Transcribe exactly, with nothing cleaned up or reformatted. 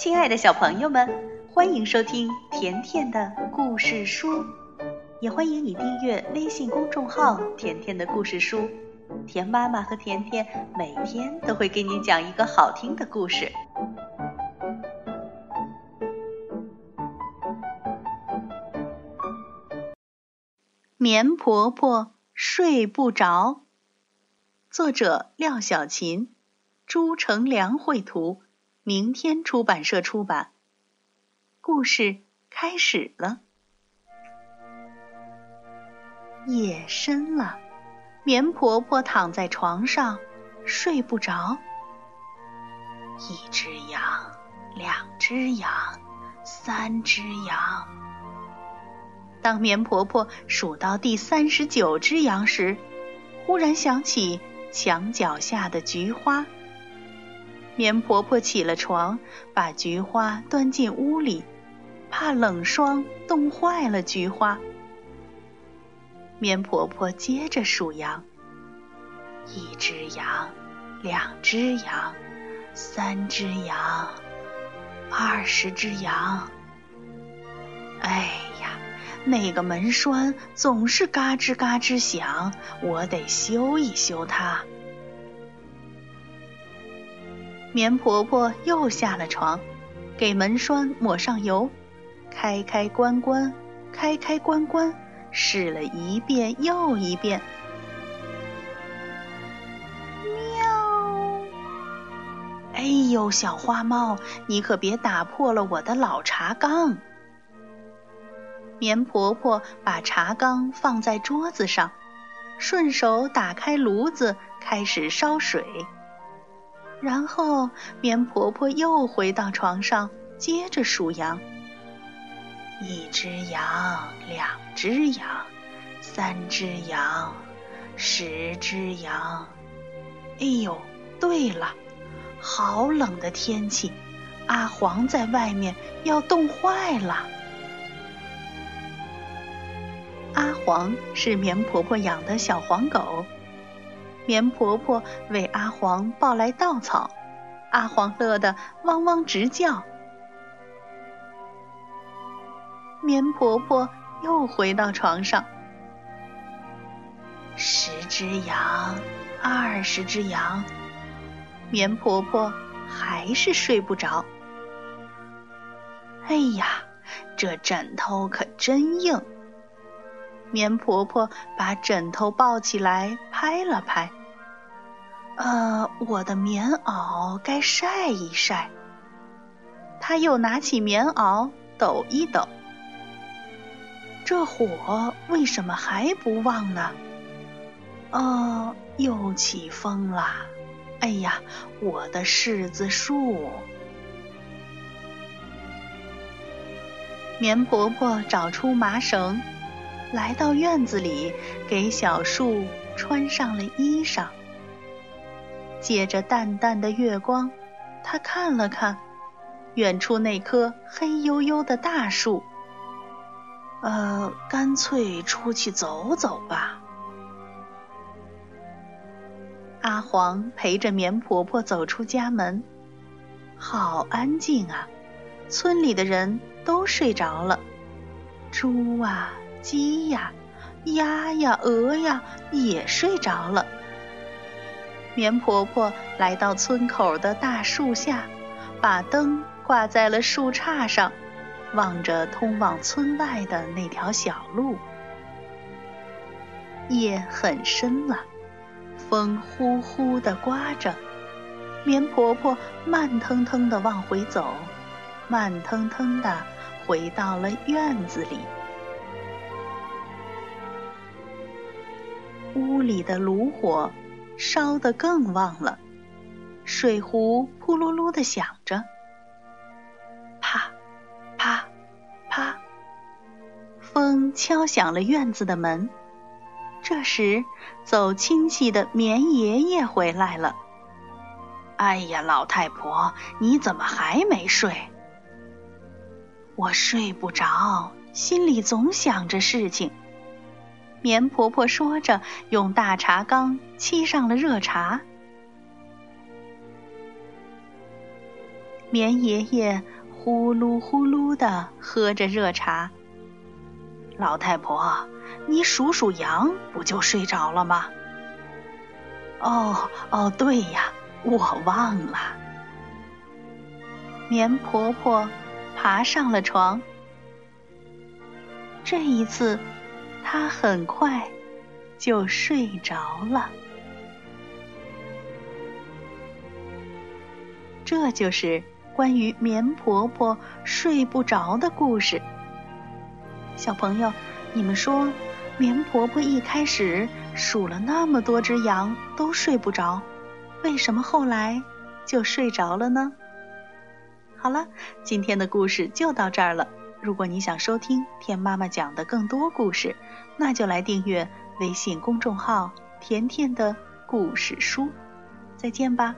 亲爱的小朋友们，欢迎收听甜甜的故事书，也欢迎你订阅微信公众号甜甜的故事书。甜妈妈和甜甜每天都会给你讲一个好听的故事。棉婆婆睡不着，作者廖小琴，朱成良绘图，明天出版社出版。故事开始了。夜深了，棉婆婆躺在床上睡不着。一只羊，两只羊，三只羊。当棉婆婆数到第三十九只羊时，忽然想起墙脚下的菊花。棉婆婆起了床，把菊花端进屋里，怕冷霜冻坏了菊花。棉婆婆接着数羊，一只羊，两只羊，三只羊，二十只羊。哎呀，那个门栓总是嘎吱嘎吱响，我得修一修它。棉婆婆又下了床，给门栓抹上油，开开关关，开开关关，试了一遍又一遍。喵！哎呦，小花猫，你可别打破了我的老茶缸。棉婆婆把茶缸放在桌子上，顺手打开炉子，开始烧水。然后棉婆婆又回到床上，接着数羊。一只羊，两只羊，三只羊，十只羊。哎呦，对了，好冷的天气，阿黄在外面要冻坏了。阿黄是棉婆婆养的小黄狗，棉婆婆为阿黄抱来稻草，阿黄乐得汪汪直叫。棉婆婆又回到床上，十只羊，二十只羊，棉婆婆还是睡不着。哎呀，这枕头可真硬。棉婆婆把枕头抱起来拍了拍，呃，我的棉袄该晒一晒。她又拿起棉袄抖一抖。这火为什么还不旺呢？呃，又起风了。哎呀，我的柿子树。棉婆婆找出麻绳，来到院子里，给小树穿上了衣裳。借着淡淡的月光，她看了看远处那棵黑黝黝的大树，呃，干脆出去走走吧。阿黄陪着棉婆婆走出家门，好安静啊，村里的人都睡着了，猪啊，鸡呀，鸭呀，鹅呀，也睡着了。棉婆婆来到村口的大树下，把灯挂在了树杈上，望着通往村外的那条小路。夜很深了，风呼呼地刮着，棉婆婆慢腾腾地往回走，慢腾腾地回到了院子里。屋里的炉火烧得更旺了，水壶扑噜噜地响着，啪啪啪，风敲响了院子的门。这时走亲戚的棉爷爷回来了。哎呀，老太婆，你怎么还没睡？我睡不着，心里总想着事情。棉婆婆说着，用大茶缸沏上了热茶。棉爷爷呼噜呼噜地喝着热茶。老太婆，你数数羊不就睡着了吗？哦哦，对呀，我忘了。棉婆婆爬上了床。这一次，她很快就睡着了。这就是关于棉婆婆睡不着的故事。小朋友，你们说，棉婆婆一开始数了那么多只羊都睡不着，为什么后来就睡着了呢？好了，今天的故事就到这儿了。如果你想收听田妈妈讲的更多故事，那就来订阅微信公众号“甜甜的故事书”。再见吧。